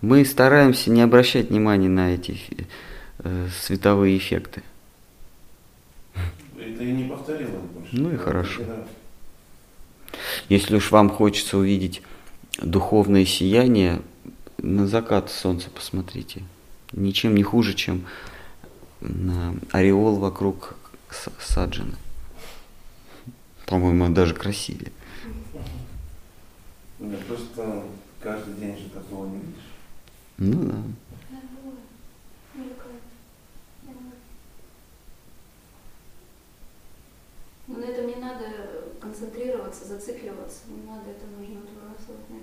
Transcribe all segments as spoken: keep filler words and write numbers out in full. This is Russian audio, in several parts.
мы стараемся не обращать внимания на эти э, световые эффекты. Это и не повторилось больше. Ну и хорошо. Если уж вам хочется увидеть духовное сияние, на закат солнца посмотрите. Ничем не хуже, чем ореол вокруг саджаны. По-моему, даже красивее. Да, просто каждый день же такого не видишь. Ну да. Но на этом не надо концентрироваться, зацикливаться. Не надо, это нужно отбрасывать, мне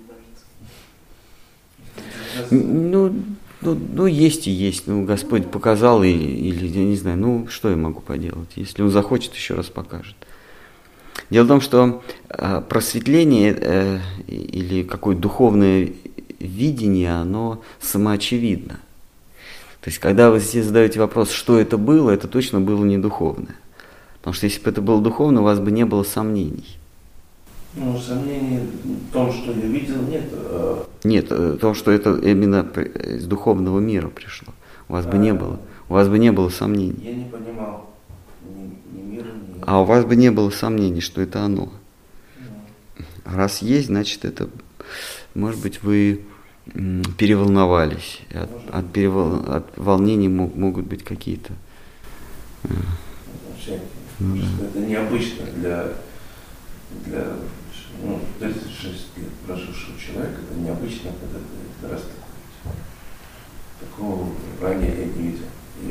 кажется. Ну, ну, ну, есть и есть. Ну, Господь показал, или, или, я не знаю, ну, что я могу поделать? Если Он захочет, еще раз покажет. Дело в том, что просветление или какое-то духовное видение, оно самоочевидно. То есть, когда вы все задаете вопрос, что это было, это точно было не духовное. Потому что если бы это было духовно, у вас бы не было сомнений. Ну, сомнений в том, что я видел, нет. Нет, в том, что это именно из духовного мира пришло. У вас а, бы не было. У вас бы не было сомнений. Я не понимал. Ни, ни мира, ни... А у вас бы не было сомнений, что это оно. Да. Раз есть, значит, это... Может быть, вы переволновались. От, от, перевол... от волнений могут быть какие-то... Ну, что да. Это необычно для, для, ну, тридцать шесть лет прожившего человека, это необычно, когда ты раз такого ранее я не видел. И...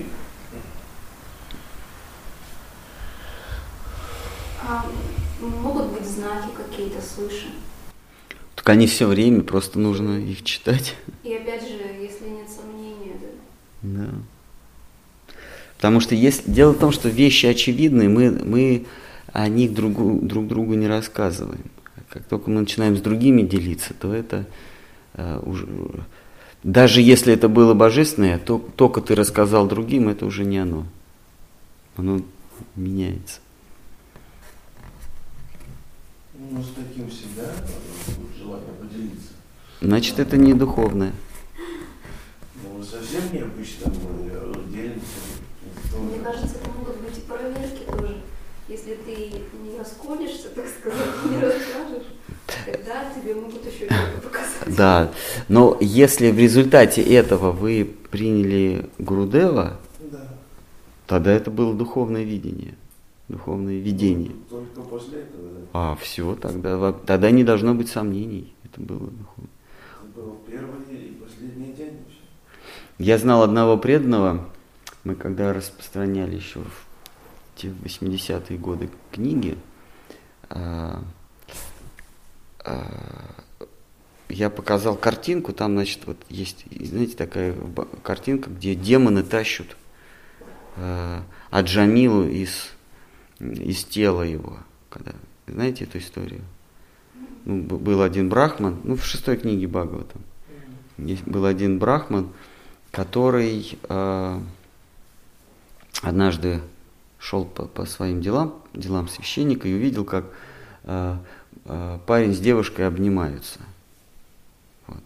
А могут быть знаки какие-то свыше? Так они все время, просто нужно их читать. И опять же, если нет сомнения, да. Да. Потому что если, дело в том, что вещи очевидны, мы, мы о них другу, друг другу не рассказываем. Как только мы начинаем с другими делиться, то это э, уже... Даже если это было божественное, то только ты рассказал другим, это уже не оно. Оно меняется. Ну, с таким всегда желание поделиться. Значит, это не духовное. Ну, совсем необычно было делиться. Мне кажется, это могут быть и проверки тоже. Если ты не расколешься, так сказать, не расскажешь, тогда тебе могут еще что-то показать. Да, но если в результате этого вы приняли Гурудева, да. Тогда это было духовное видение, духовное видение. Только после этого, да? А, все, тогда, тогда не должно быть сомнений. Это было духовное. Это был первый и последний день вообще. Я знал одного преданного. Мы когда распространяли еще в те восьмидесятые годы книги, а, а, я показал картинку, там, значит, вот есть, знаете, такая картинка, где демоны тащут а, Аджамилу из, из тела его. Когда, знаете эту историю? Ну, был один брахман, ну, в шестой книге Бхагаватам, был один брахман, который... А, однажды шел по, по своим делам, делам священника, и увидел, как э, э, парень с девушкой обнимаются. Вот.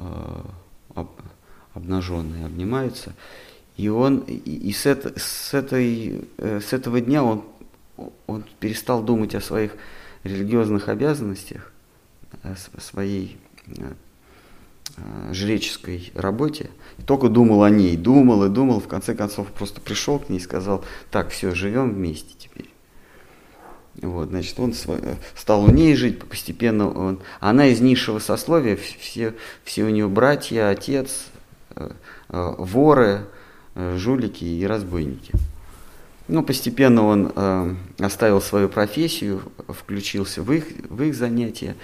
Э, об, обнаженные обнимаются. И, он, и, и с, это, с, этой, э, с этого дня он, он перестал думать о своих религиозных обязанностях, о, о своей... Э, жреческой работе, и только думал о ней, думал и думал, в конце концов просто пришел к ней и сказал: так, все, живем вместе теперь. Вот, значит, он стал у ней жить, постепенно он, она из низшего сословия, все, все у нее братья, отец, воры, жулики и разбойники. Ну, постепенно он оставил свою профессию, включился в их, в их занятия,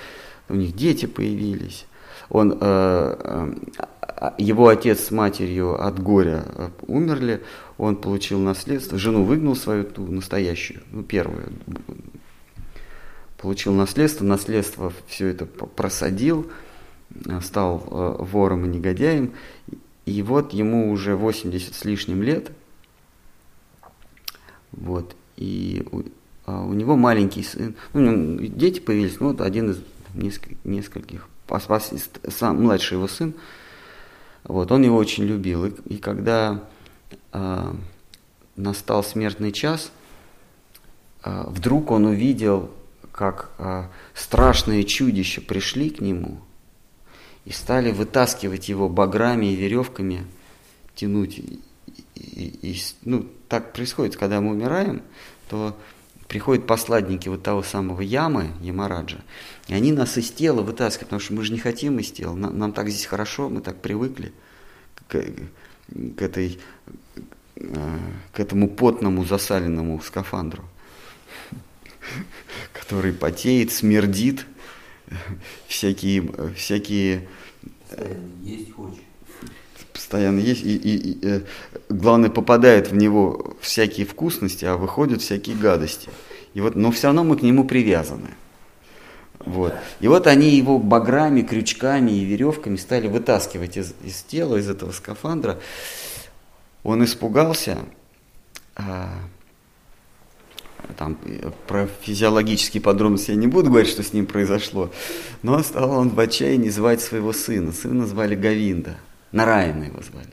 у них дети появились. Он, его отец с матерью от горя умерли, он получил наследство, жену выгнал свою, ту настоящую, ну, первую, получил наследство, наследство все это просадил, стал вором и негодяем, и вот ему уже восемьдесят с лишним лет, вот, и у, у него маленький сын, ну, дети появились, ну, вот один из нескольких спас сам младший его сын. Вот, он его очень любил. И, и когда э, настал смертный час, э, вдруг он увидел, как э, страшные чудища пришли к нему и стали вытаскивать его баграми и веревками, тянуть. И, и, и, ну, так происходит, когда мы умираем, то приходят посланники вот того самого Ямы, Ямараджа, и они нас из тела вытаскивают, потому что мы же не хотим из тела, нам, нам так здесь хорошо, мы так привыкли к, к, этой, к этому потному засаленному скафандру, который потеет, смердит, всякие... всякие... Есть хочешь. Постоянно есть, и, и, и главное, попадает в него всякие вкусности, а выходят всякие гадости. И вот, но все равно мы к нему привязаны. Вот. И вот они его баграми, крючками и веревками стали вытаскивать из, из тела, из этого скафандра. Он испугался. Там, про физиологические подробности я не буду говорить, что с ним произошло. Но стал он в отчаянии звать своего сына. Сына звали Говинда. Нарайяна его звали.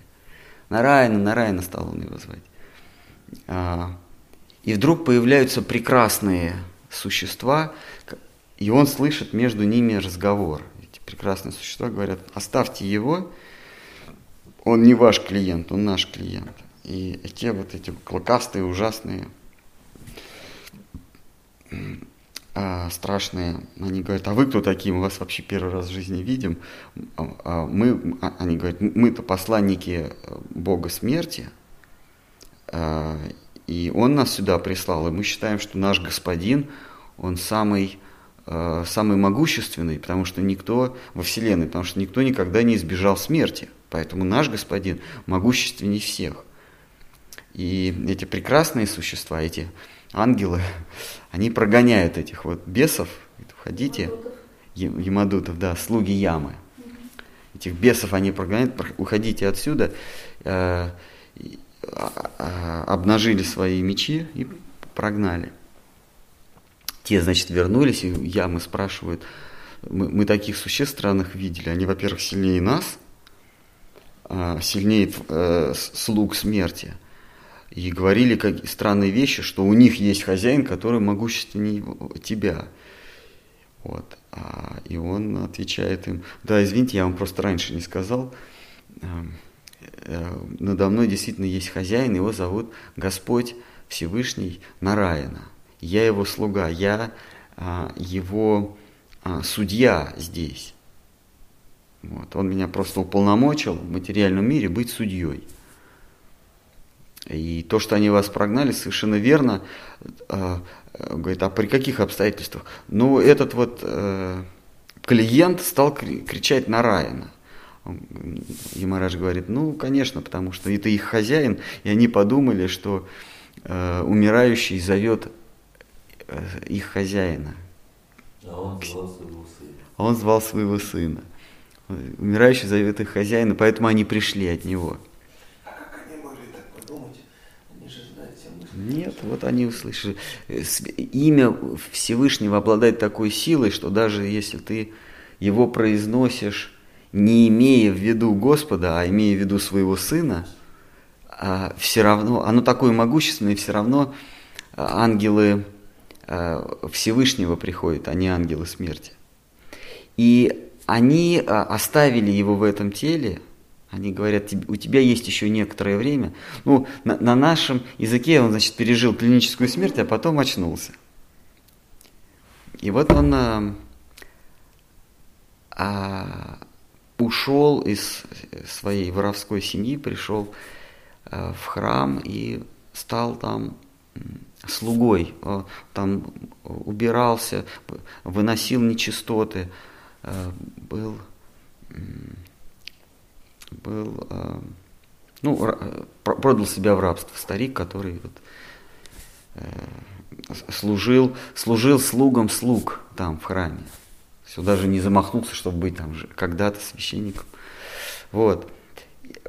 Нарайяна, Нарайяна стал он его звать. И вдруг появляются прекрасные существа, и он слышит между ними разговор. Эти прекрасные существа говорят: оставьте его, он не ваш клиент, он наш клиент. И те вот эти клыкастые, ужасные, страшные, они говорят: а вы кто такие, мы вас вообще первый раз в жизни видим. Мы, они говорят, мы-то посланники Бога смерти, и Он нас сюда прислал, и мы считаем, что наш господин, он самый, самый могущественный, потому что никто во Вселенной, потому что никто никогда не избежал смерти, поэтому наш господин могущественней всех. И эти прекрасные существа, эти ангелы, они прогоняют этих вот бесов, уходите, Ямадутов. Ямадутов, да, слуги Ямы. Этих бесов они прогоняют, уходите отсюда, э, э, обнажили свои мечи и прогнали. Те, значит, вернулись, и Ямы спрашивают: мы, мы таких существ странных видели, они, во-первых, сильнее нас, э, сильнее э, слуг смерти. И говорили какие странные вещи, что у них есть хозяин, который могущественнее тебя. Вот. А, и он отвечает им: да, извините, я вам просто раньше не сказал. Надо мной действительно есть хозяин, его зовут Господь Всевышний Нарайяна. Я его слуга, я его судья здесь. Вот. Он меня просто уполномочил в материальном мире быть судьей. И то, что они вас прогнали, совершенно верно. Говорит: а при каких обстоятельствах? Ну, этот вот клиент стал кричать Нарайяна. Ямарадж говорит: ну, конечно, потому что это их хозяин, и они подумали, что умирающий зовет их хозяина. А он звал своего сына. А он звал своего сына. Умирающий зовет их хозяина, поэтому они пришли от него. Нет, вот они услышали. Имя Всевышнего обладает такой силой, что даже если ты его произносишь, не имея в виду Господа, а имея в виду своего сына, все равно, оно такое могущественное, все равно ангелы Всевышнего приходят, а не ангелы смерти. И они оставили его в этом теле. Они говорят: у тебя есть еще некоторое время. Ну, на, на нашем языке он, значит, пережил клиническую смерть, а потом очнулся. И вот он а, а, ушел из своей воровской семьи, пришел а, в храм и стал там слугой. А, там убирался, выносил нечистоты, а, был... был, ну, продал себя в рабство старик, который вот служил, служил слугам слуг там в храме. Все, даже не замахнулся, чтобы быть там же когда-то священником. Вот.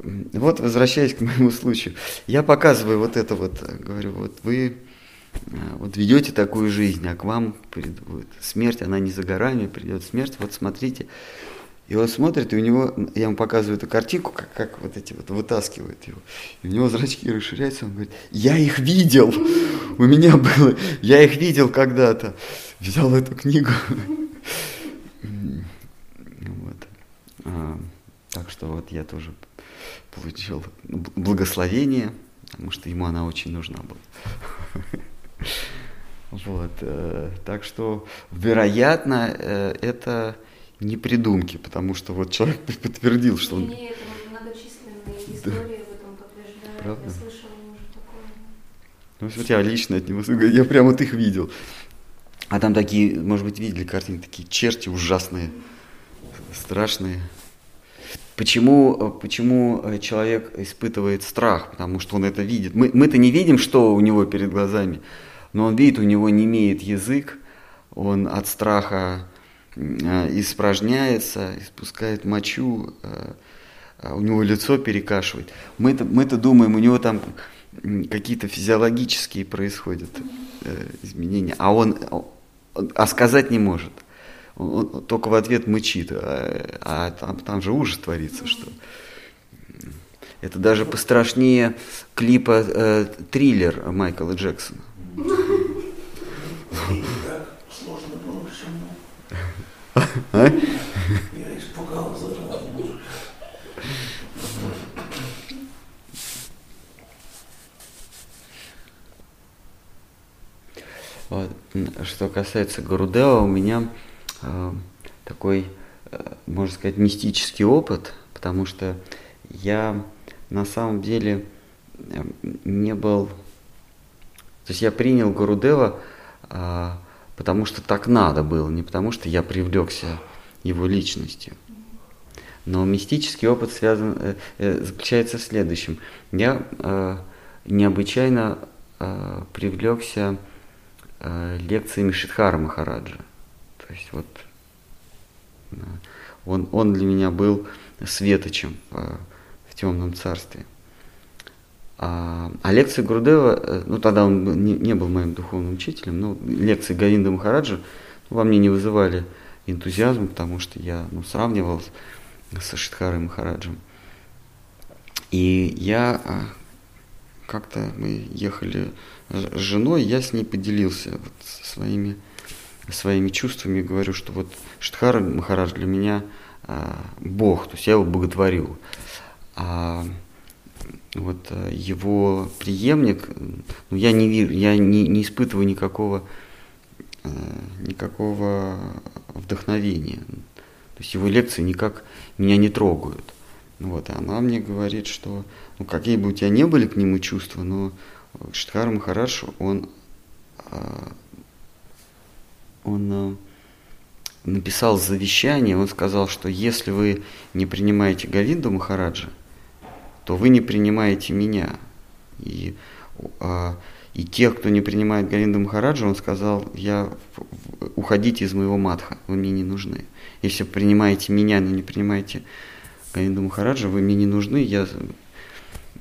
Вот, возвращаясь к моему случаю, я показываю вот это вот, говорю: вот вы вот ведете такую жизнь, а к вам придет смерть, она не за горами, придет смерть, вот смотрите, И он смотрит, и у него, я ему показываю эту картинку, как, как вот эти вот вытаскивают его. И у него зрачки расширяются, он говорит: я их видел, у меня было, я их видел когда-то, взял эту книгу. Так что вот я тоже получил благословение, потому что ему она очень нужна была. Вот, так что, вероятно, это не придумки, потому что вот человек подтвердил, что он... Нет, многочисленные истории в этом подтверждают. Правда? Я слышала уже такое. Ну, вот я лично от него, я прям вот их видел. А там такие, может быть, видели картины, такие черти ужасные, страшные. Почему, почему человек испытывает страх? Потому что он это видит. Мы, мы-то не видим, что у него перед глазами, но он видит, у него немеет язык, он от страха испражняется, испускает мочу, у него лицо перекашивает. Мы-то, мы-то думаем, у него там какие-то физиологические происходят изменения, а он, а сказать не может. Он только в ответ мычит, а, а там, там же ужас творится, что это даже пострашнее клипа э, «Триллер» Майкла Джексона. Сложно было всему. Я испугался. Вот. Что касается Гурудева, у меня такой, можно сказать, мистический опыт, потому что я на самом деле не был... То есть я принял Гурудева, потому что так надо было, не потому что я привлекся его личностью. Но мистический опыт связан, заключается в следующем. Я необычайно привлекся лекциями Шридхара Махараджа. То есть вот он, он для меня был светочем в темном царстве. А, а лекции Гурудева, ну тогда он не, не был моим духовным учителем, но лекции Говинда Махараджа во мне не вызывали энтузиазма, потому что я ну, сравнивал со Шридхарой Махараджем. И я как-то, мы ехали с женой, я с ней поделился вот своими... своими чувствами, говорю, что вот Шридхара Махарадж для меня э, Бог, то есть я его боготворю. А вот э, его преемник, ну, я не вижу, я не, не испытываю никакого, э, никакого вдохновения. То есть его лекции никак меня не трогают. Вот, и она мне говорит, что ну, какие бы у тебя ни были к нему чувства, но Шридхара Махарадж, он э, он написал завещание, он сказал, что если вы не принимаете Говинду Махараджа, то вы не принимаете меня. И, и тех, кто не принимает Говинду Махараджа, он сказал, я, уходите из моего матха, вы мне не нужны. Если вы принимаете меня, но не принимаете Говинду Махараджа, вы мне не нужны. Я...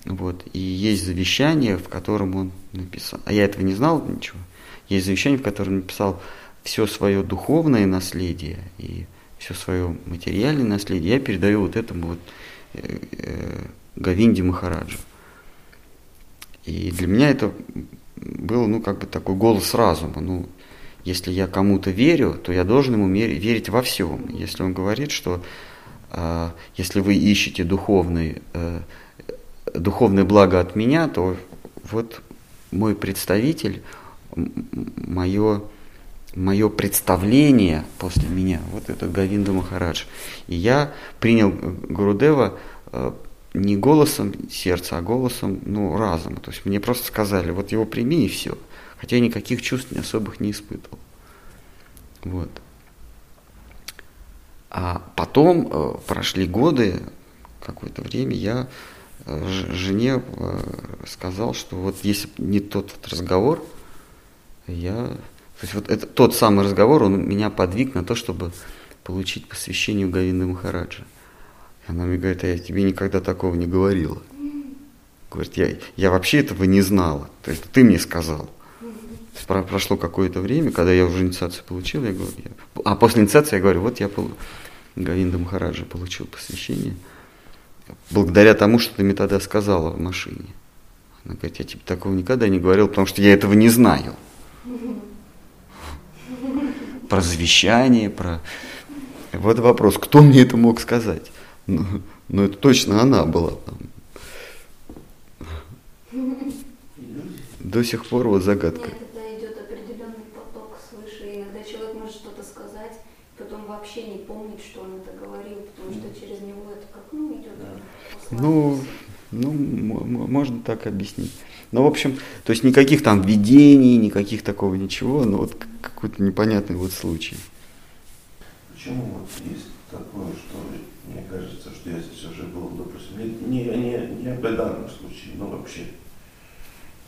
Вот. И есть завещание, в котором он написал, а я этого не знал ничего, есть завещание, в котором написал все свое духовное наследие и все свое материальное наследие я передаю вот этому вот э, э, Говинде Махараджу. И для меня это был, ну, как бы такой голос разума. Ну, если я кому-то верю, то я должен ему верить во всем. Если он говорит, что э, если вы ищете духовный, э, духовное благо от меня, то вот мой представитель, мое... мое представление после меня, вот это Говинда Махарадж. И я принял Гурудева не голосом сердца, а голосом ну, разума. То есть мне просто сказали, вот его прими и все. Хотя я никаких чувств особых не испытывал. Вот. А потом прошли годы, какое-то время, я жене сказал, что вот если не тот вот разговор, я... То есть вот это, тот самый разговор, он меня подвиг на то, чтобы получить посвящение у Говинды Махараджа. Она мне говорит, а я тебе никогда такого не говорила. Говорит, я, я вообще этого не знала, то есть ты мне сказал. Про, прошло какое-то время, когда я уже инициацию получил, я говорю, я, а после инициации я говорю, вот я Говинда Махараджа получил посвящение благодаря тому, что ты мне тогда сказала в машине. Она говорит, я тебе такого никогда не говорил, потому что я этого не знаю. Про завещание, про... Вот вопрос, кто мне это мог сказать? Но, но это точно она была там. До сих пор вот загадка. Нет, когда идет определенный поток свыше, и иногда человек может что-то сказать, потом вообще не помнит, что он это говорил, потому что через него это как, ну, идет. Да. Ну, ну, можно так объяснить. Ну, в общем, то есть никаких там видений, никаких такого ничего, но вот какой-то непонятный вот случай. Почему вот есть такое, что мне кажется, что я здесь уже был, допустим, не, не, не об данном случае, но вообще.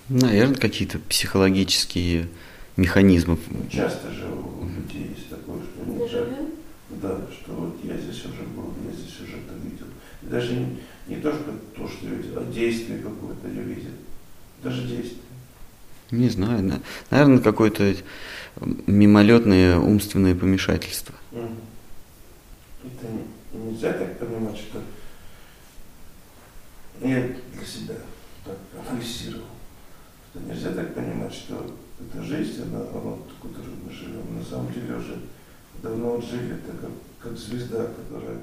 Наверное, какие-то психологические механизмы. Часто же у людей есть такое, что они так, да, что вот я здесь уже был, я здесь уже это видел. И даже не, не то, что то, что я видел, а действие какое-то я видел. Даже действие. Не знаю, наверное, какое-то мимолетное умственное помешательство. Это нельзя так понимать, что я для себя так анализировал. Нельзя так понимать, что эта жизнь, она, она откуда же мы живем, на самом деле уже давно отжили, это как, как звезда, которая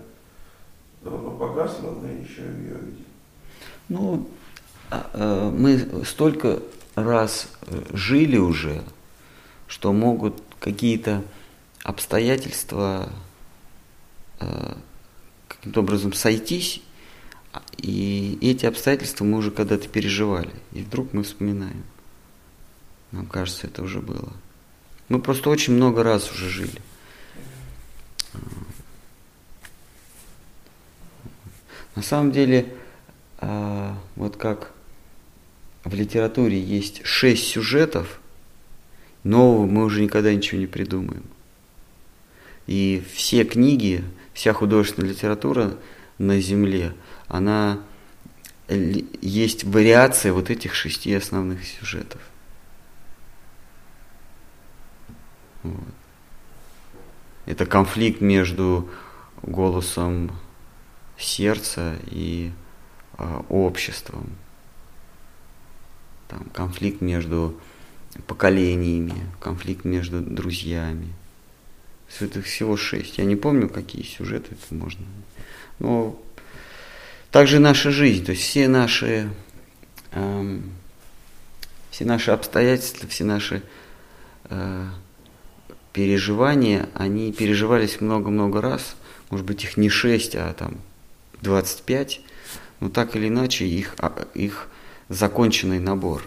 давно погасла, но еще ее видим. Ну, мы столько раз жили уже, что могут какие-то обстоятельства каким-то образом сойтись. И эти обстоятельства мы уже когда-то переживали. И вдруг мы вспоминаем. Нам кажется, это уже было. Мы просто очень много раз уже жили. На самом деле, вот как в литературе есть шесть сюжетов, нового мы уже никогда ничего не придумаем. И все книги, вся художественная литература на Земле, она есть вариация вот этих шести основных сюжетов. Вот. Это конфликт между голосом сердца и э, обществом. Там конфликт между поколениями, конфликт между друзьями. Это всего шесть. Я не помню, какие сюжеты это можно. Но также наша жизнь, то есть все наши, эм, все наши обстоятельства, все наши э, переживания, они переживались много-много раз. Может быть, их не шесть, а там двадцать пять. Но так или иначе, их, их законченный набор.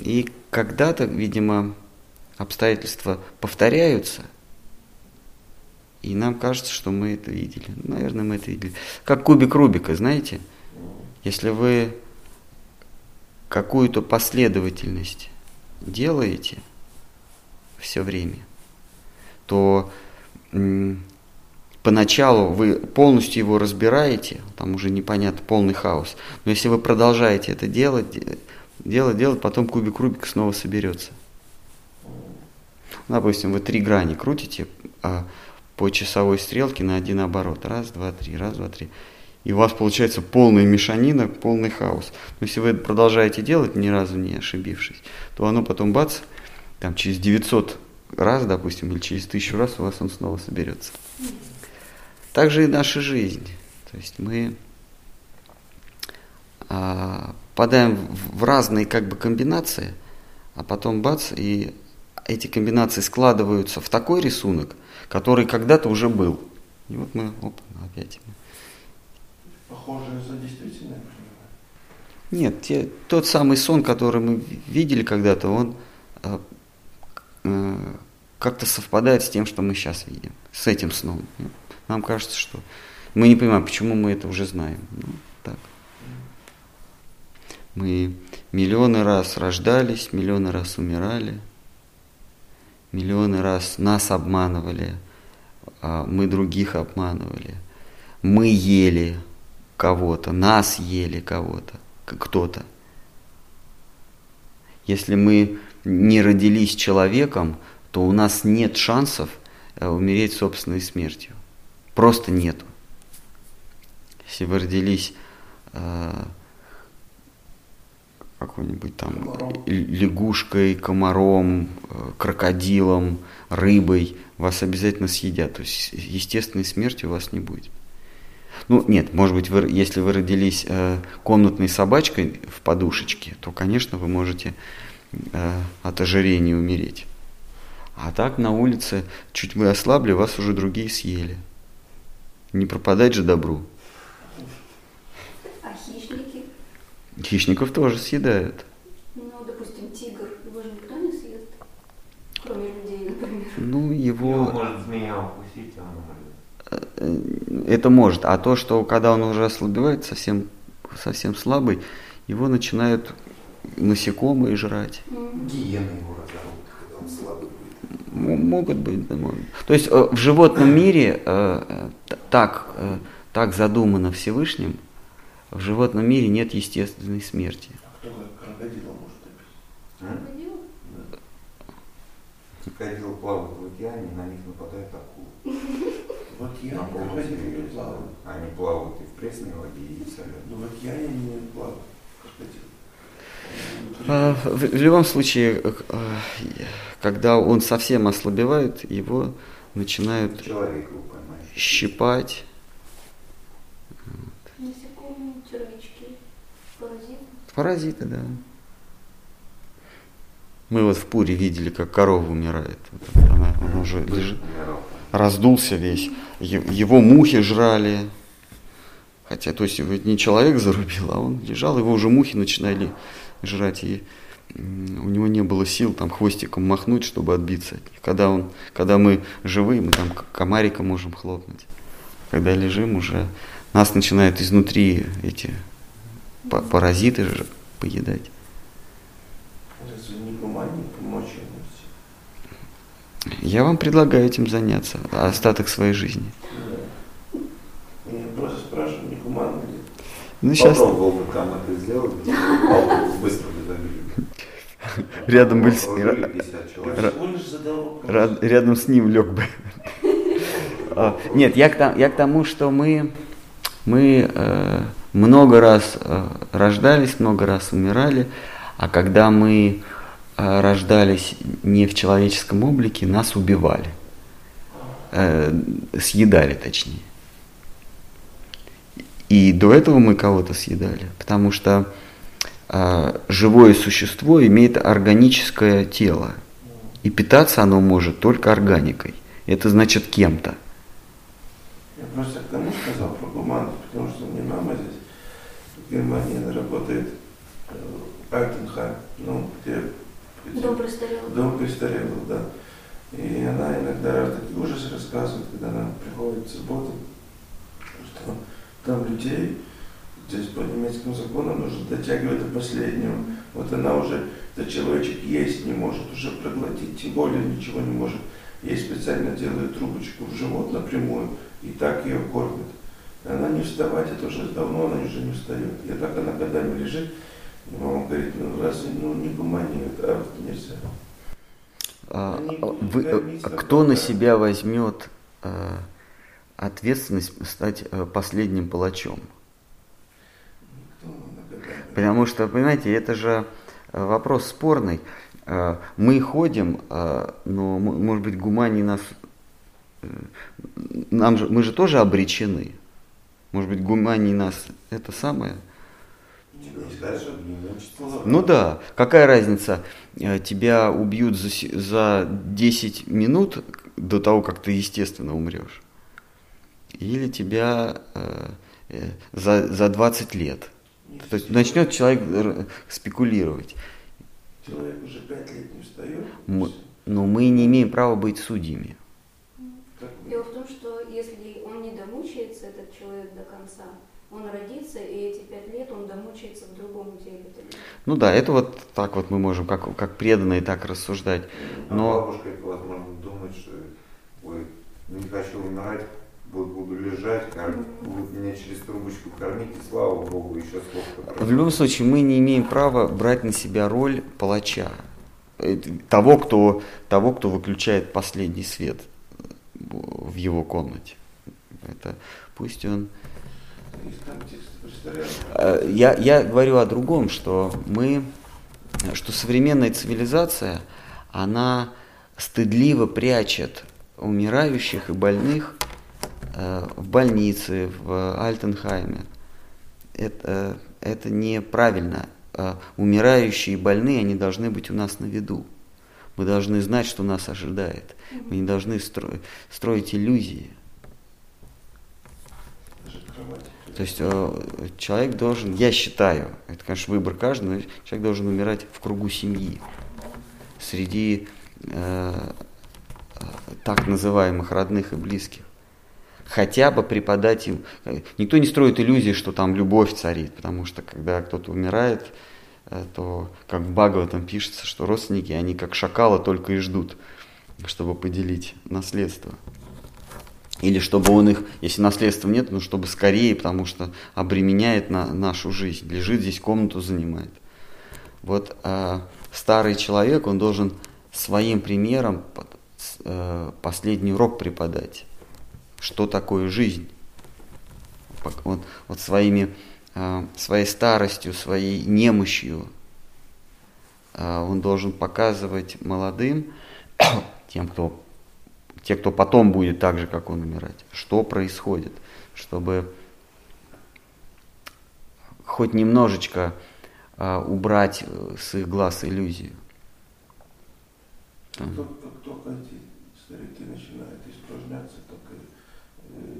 И когда-то, видимо, обстоятельства повторяются, и нам кажется, что мы это видели. Наверное, мы это видели. Как кубик Рубика, знаете? Если вы какую-то последовательность делаете все время, то м- поначалу вы полностью его разбираете, там уже непонятно, полный хаос. Но если вы продолжаете это делать, делать, делать, потом кубик Рубика снова соберется. Допустим, вы три грани крутите, а по часовой стрелке на один оборот. Раз, два, три, раз, два, три. И у вас получается полная мешанина, полный хаос. Но если вы это продолжаете делать, ни разу не ошибившись, то оно потом бац, там через девятьсот раз, допустим, или через тысячу раз у вас он снова соберется. Так же и наша жизнь. То есть мы а, попадаем в, в разные как бы комбинации, а потом бац, и эти комбинации складываются в такой рисунок, который когда-то уже был. И вот мы, оп, опять. Похоже за действительное? Нет, те, тот самый сон, который мы видели когда-то, он э, э, как-то совпадает с тем, что мы сейчас видим, с этим сном. Нам кажется, что мы не понимаем, почему мы это уже знаем. Ну, так. Мы миллионы раз рождались, миллионы раз умирали. Миллионы раз нас обманывали, мы других обманывали, мы ели кого-то, нас ели кого-то, кто-то. Если мы не родились человеком, то у нас нет шансов умереть собственной смертью. просто нету. Если вы родились э, какой-нибудь там комаром. лягушкой, комаром, э, крокодилом, рыбой, вас обязательно съедят. То есть естественной смерти у вас не будет. Ну нет, может быть, вы, если вы родились э, комнатной собачкой в подушечке, то, конечно, вы можете э, от ожирения умереть. А так на улице, чуть вы ослабли, вас уже другие съели. Не пропадать же добру. А хищники? Хищников тоже съедают. Ну, допустим, тигр, его же никто не съест, кроме людей, например. Ну, его... Его может змея укусить, а он может. Это может. А то, что когда он уже ослабевает, совсем, совсем слабый, его начинают насекомые жрать. Гиены его разорвут, когда он слабый. Могут быть, да, могут. То есть в животном мире э, так, э, так задумано Всевышним, в животном мире нет естественной смерти. А кто крокодила может убить? Крокодил? Да. Крокодил плавает в океане, на них нападает акула. В океане крокодилы не плавают. Они плавают и в пресной воде, и в соленой. Но в океане они не плавают, крокодилы. В любом случае, когда он совсем ослабевает, его начинают щипать. Насекомые, червячки, паразиты. Паразиты, да. Мы вот в Пуре видели, как корова умирает. Она, он уже лежит, раздулся весь. Его мухи жрали. Хотя, то есть, не человек зарубил, а он лежал, его уже мухи начинали жрать, и у него не было сил там хвостиком махнуть, чтобы отбиться от них. Когда, он, когда мы живы, мы там комарика можем хлопнуть. Когда лежим, уже нас начинают изнутри эти паразиты же поедать. Я вам предлагаю этим заняться остаток своей жизни. Я просто спрашиваю, не гуманно ли? Ну, сейчас... Попробовал бы там это сделать, быстро бы забили. Рядом были... Рядом с ним лег бы. Нет, я к тому, что мы много раз рождались, много раз умирали, а когда мы рождались не в человеческом облике, нас убивали. Съедали, точнее. И до этого мы кого-то съедали, потому что э, живое существо имеет органическое тело, и питаться оно может только органикой. Это значит кем-то. Я просто к тому сказал про гуманность, потому что у меня мама здесь, в Германии, она работает в Альтенхайм, ну, где... где дом престарелых. Дом престарелых, да. И она иногда такие ужасы рассказывает, когда она приходит в субботу, что... Там людей, здесь по немецкому закону нужно дотягивать до последнего. Вот она уже, этот человечек есть не может, уже проглотить, тем более ничего не может. Ей специально делают трубочку в живот напрямую, и так ее кормят. Она не вставать, это уже давно, она уже не встает. Я так, она годами лежит, и мама говорит, ну раз, ну не гуманнее, а вот нельзя. А, Они, вы, а кто на себя возьмет... А... ответственность стать последним палачом. Потому что, понимаете, это же вопрос спорный. Мы ходим, но, может быть, гуманнее нас... Нам же, мы же тоже обречены. Может быть, гуманнее нас это самое... Ну да, какая разница, тебя убьют за, за десять минут до того, как ты естественно умрешь. Или тебя э, э, за, за двадцать лет. То есть начнет человек р- спекулировать. Человек уже пять лет не встает. Мы, но мы не имеем права быть судьями. Дело в том, что если он не домучается, этот человек, до конца, он родится, и эти пять лет он домучается в другом теле. Ну да, это вот так вот мы можем, как, как преданные, так рассуждать. Но... А бабушка, возможно, думает, что ой, не хочу умирать. Буду лежать, кормить, будут меня через трубочку кормить, и слава Богу, еще сколько. В любом случае, мы не имеем права брать на себя роль палача, того, кто, того, кто выключает последний свет в его комнате. Это пусть он... Я, я говорю о другом, что мы, что современная цивилизация, она стыдливо прячет умирающих и больных в больнице, в Альтенхайме. Это, это неправильно. Умирающие и больные, они должны быть у нас на виду. Мы должны знать, что нас ожидает. Мы не должны строить, строить иллюзии. То есть человек должен, я считаю, это, конечно, выбор каждого, но человек должен умирать в кругу семьи, среди э, так называемых родных и близких. Хотя бы преподать им... Никто не строит иллюзии, что там любовь царит, потому что когда кто-то умирает, то, как в Бхагаватам пишется, что родственники, они как шакалы только и ждут, чтобы поделить наследство. Или чтобы он их, если наследства нет, ну чтобы скорее, потому что обременяет на нашу жизнь, лежит здесь, комнату занимает. Вот э, старый человек, он должен своим примером под, э, последний урок преподать, что такое жизнь. Он, вот своими, э, своей старостью, своей немощью э, он должен показывать молодым, тем, кто... Те, кто потом будет так же, как он, умирать. Что происходит? Чтобы хоть немножечко а, убрать с их глаз иллюзию. Кто, кто эти старики начинают испражняться, только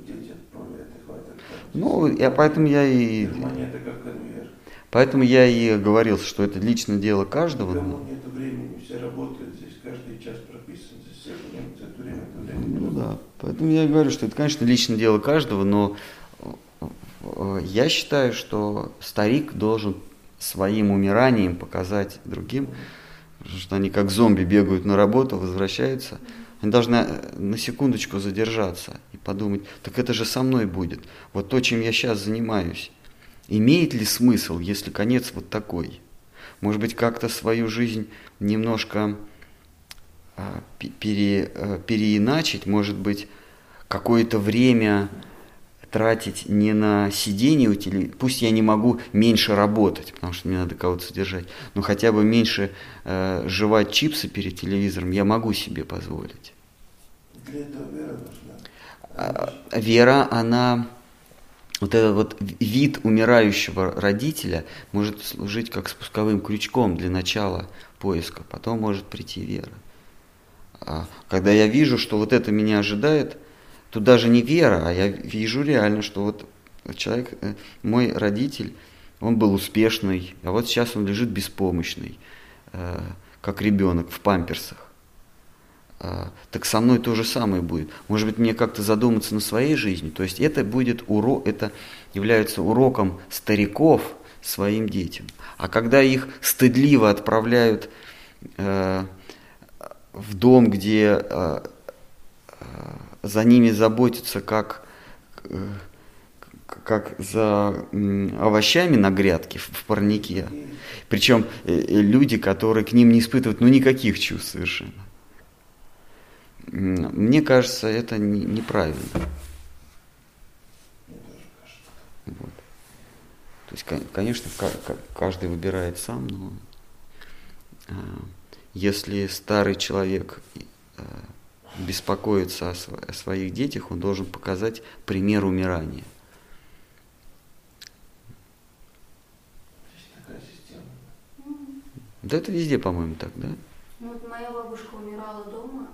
дети отправляют и хватит. Ну, я, поэтому я и... Монета как конвейер. Поэтому я и говорил, что это личное дело каждого. Никому нет времени, все работают здесь, каждый час прописан, здесь все занимаются, это время, это время. Ну да, поэтому я и говорю, что это, конечно, личное дело каждого, но я считаю, что старик должен своим умиранием показать другим, что они как зомби бегают на работу, возвращаются. Они должны на секундочку задержаться и подумать, так это же со мной будет, вот то, чем я сейчас занимаюсь. Имеет ли смысл, если конец вот такой? Может быть, как-то свою жизнь немножко э, пере, э, переиначить, может быть, какое-то время тратить не на сидение у телевизора. Пусть я не могу меньше работать, потому что мне надо кого-то содержать, но хотя бы меньше э, жевать чипсы перед телевизором я могу себе позволить. Для этого вера нужна. А, вера, она... Вот этот вот вид умирающего родителя может служить как спусковым крючком для начала поиска. Потом может прийти вера. А когда я вижу, что вот это меня ожидает, то даже не вера, а я вижу реально, что вот человек, мой родитель, он был успешный, а вот сейчас он лежит беспомощный, как ребенок в памперсах. Так со мной то же самое будет. Может быть, мне как-то задуматься на своей жизни. То есть это будет урок, это является уроком стариков своим детям. А когда их стыдливо отправляют э, в дом, где э, за ними заботятся как, э, как за э, овощами на грядке в, в парнике, причем э, люди, которые к ним не испытывают ну, никаких чувств совершенно. Мне кажется, это не, неправильно. Мне тоже кажется. Вот. То есть, конечно, каждый выбирает сам, но э, если старый человек э, беспокоится о, о своих детях, он должен показать пример умирания. Здесь такая система. Да это везде, по-моему, так, да? Ну, вот моя бабушка умирала дома,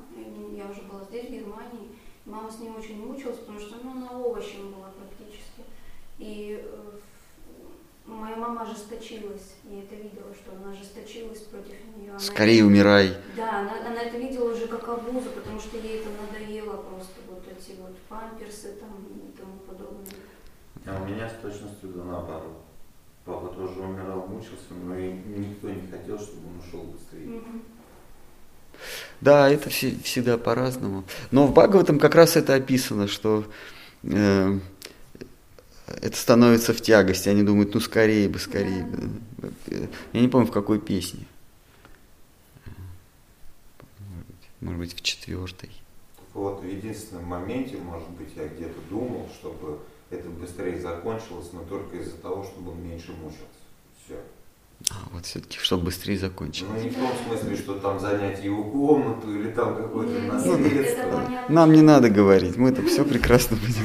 я уже была здесь, в Германии. Мама с ней очень мучилась, потому что ну, она овощем была практически. И э, моя мама ожесточилась, я это видела, что она ожесточилась против нее. Она Скорее это... умирай. Да, она, она это видела уже как обузу, потому что ей это надоело просто, вот эти вот памперсы там и тому подобное. А у меня с точностью было наоборот. Папа тоже умирал, мучился, но и никто не хотел, чтобы он ушел быстрее. Mm-hmm. Да, это все, всегда по-разному. Но в Бхагаватам как раз это описано, что э, это становится в тягость. Они думают, ну скорее бы, скорее бы. Yeah. Я не помню, в какой песне. Может быть, в четвертой. Вот в единственном моменте, может быть, я где-то думал, чтобы это быстрее закончилось, но только из-за того, чтобы он меньше мучился. Все. А, вот все-таки, чтобы быстрее закончилось. Ну, не в том смысле, что там занять его комнату или там какое-то наследство. Нам не надо говорить, мы это все прекрасно будем.